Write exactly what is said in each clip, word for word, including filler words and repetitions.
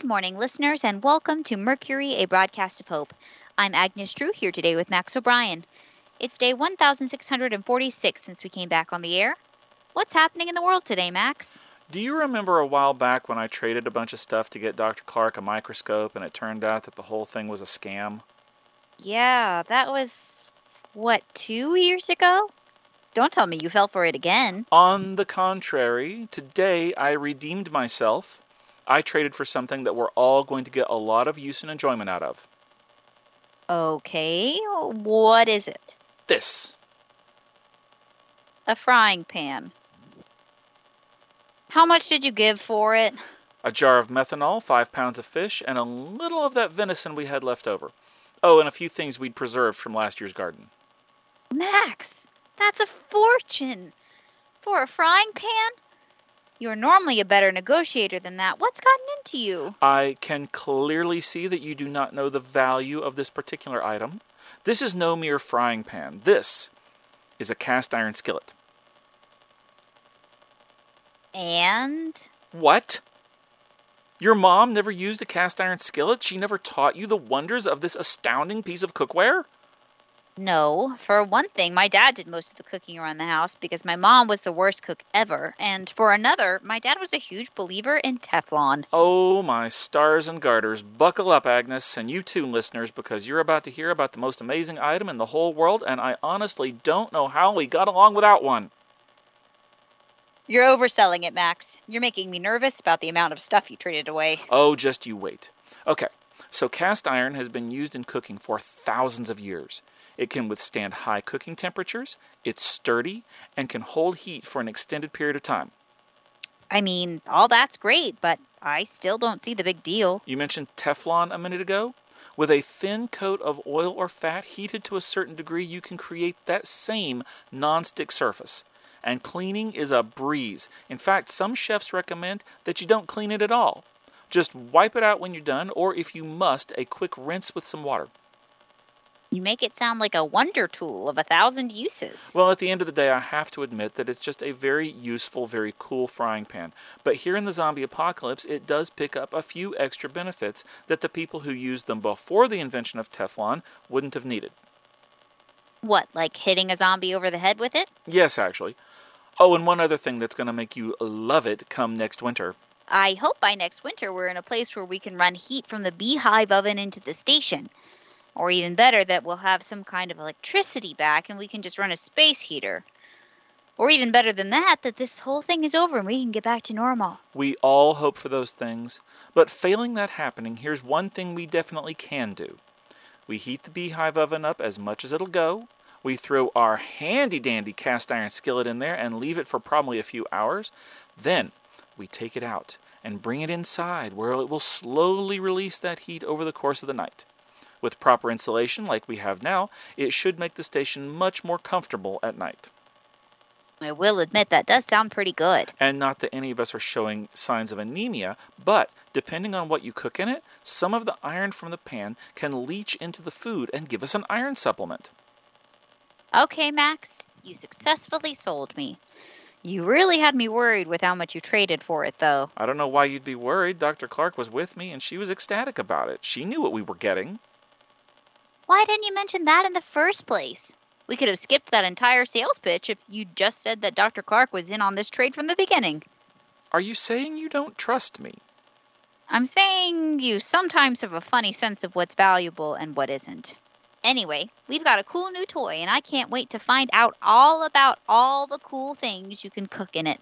Good morning, listeners, and welcome to Mercury, A Broadcast of Hope. I'm Agnes True here today with Max O'Brien. It's day one thousand six hundred forty-six since we came back on the air. What's happening in the world today, Max? Do you remember a while back when I traded a bunch of stuff to get Doctor Clark a microscope and it turned out that the whole thing was a scam? Yeah, that was, what, two years ago? Don't tell me you fell for it again. On the contrary, today I redeemed myself. I traded for something that we're all going to get a lot of use and enjoyment out of. Okay, what is it? This. A frying pan. How much did you give for it? A jar of methanol, five pounds of fish, and a little of that venison we had left over. Oh, and a few things we'd preserved from last year's garden. Max, that's a fortune. For a frying pan? You're normally a better negotiator than that. What's gotten into you? I can clearly see that you do not know the value of this particular item. This is no mere frying pan. This is a cast iron skillet. And? What? Your mom never used a cast iron skillet? She never taught you the wonders of this astounding piece of cookware? No. For one thing, my dad did most of the cooking around the house because my mom was the worst cook ever. And for another, my dad was a huge believer in Teflon. Oh, my stars and garters. Buckle up, Agnes, and you too, listeners, because you're about to hear about the most amazing item in the whole world, and I honestly don't know how we got along without one. You're overselling it, Max. You're making me nervous about the amount of stuff you traded away. Oh, just you wait. Okay, so cast iron has been used in cooking for thousands of years. It can withstand high cooking temperatures, it's sturdy, and can hold heat for an extended period of time. I mean, all that's great, but I still don't see the big deal. You mentioned Teflon a minute ago. With a thin coat of oil or fat heated to a certain degree, you can create that same nonstick surface. And cleaning is a breeze. In fact, some chefs recommend that you don't clean it at all. Just wipe it out when you're done, or if you must, a quick rinse with some water. You make it sound like a wonder tool of a thousand uses. Well, at the end of the day, I have to admit that it's just a very useful, very cool frying pan. But here in the zombie apocalypse, it does pick up a few extra benefits that the people who used them before the invention of Teflon wouldn't have needed. What, like hitting a zombie over the head with it? Yes, actually. Oh, and one other thing that's going to make you love it come next winter. I hope by next winter we're in a place where we can run heat from the beehive oven into the station. Or even better, that we'll have some kind of electricity back and we can just run a space heater. Or even better than that, that this whole thing is over and we can get back to normal. We all hope for those things. But failing that happening, here's one thing we definitely can do. We heat the beehive oven up as much as it'll go. We throw our handy-dandy cast iron skillet in there and leave it for probably a few hours. Then we take it out and bring it inside where it will slowly release that heat over the course of the night. With proper insulation, like we have now, it should make the station much more comfortable at night. I will admit that does sound pretty good. And not that any of us are showing signs of anemia, but depending on what you cook in it, some of the iron from the pan can leach into the food and give us an iron supplement. Okay, Max, you successfully sold me. You really had me worried with how much you traded for it, though. I don't know why you'd be worried. Doctor Clark was with me, and she was ecstatic about it. She knew what we were getting. Why didn't you mention that in the first place? We could have skipped that entire sales pitch if you just said that Doctor Clark was in on this trade from the beginning. Are you saying you don't trust me? I'm saying you sometimes have a funny sense of what's valuable and what isn't. Anyway, we've got a cool new toy, and I can't wait to find out all about all the cool things you can cook in it.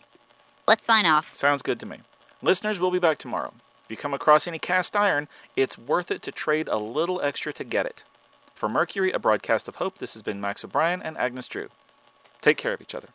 Let's sign off. Sounds good to me. Listeners, we'll be back tomorrow. If you come across any cast iron, it's worth it to trade a little extra to get it. For Mercury, A Broadcast of Hope, this has been Max O'Brien and Agnes Drew. Take care of each other.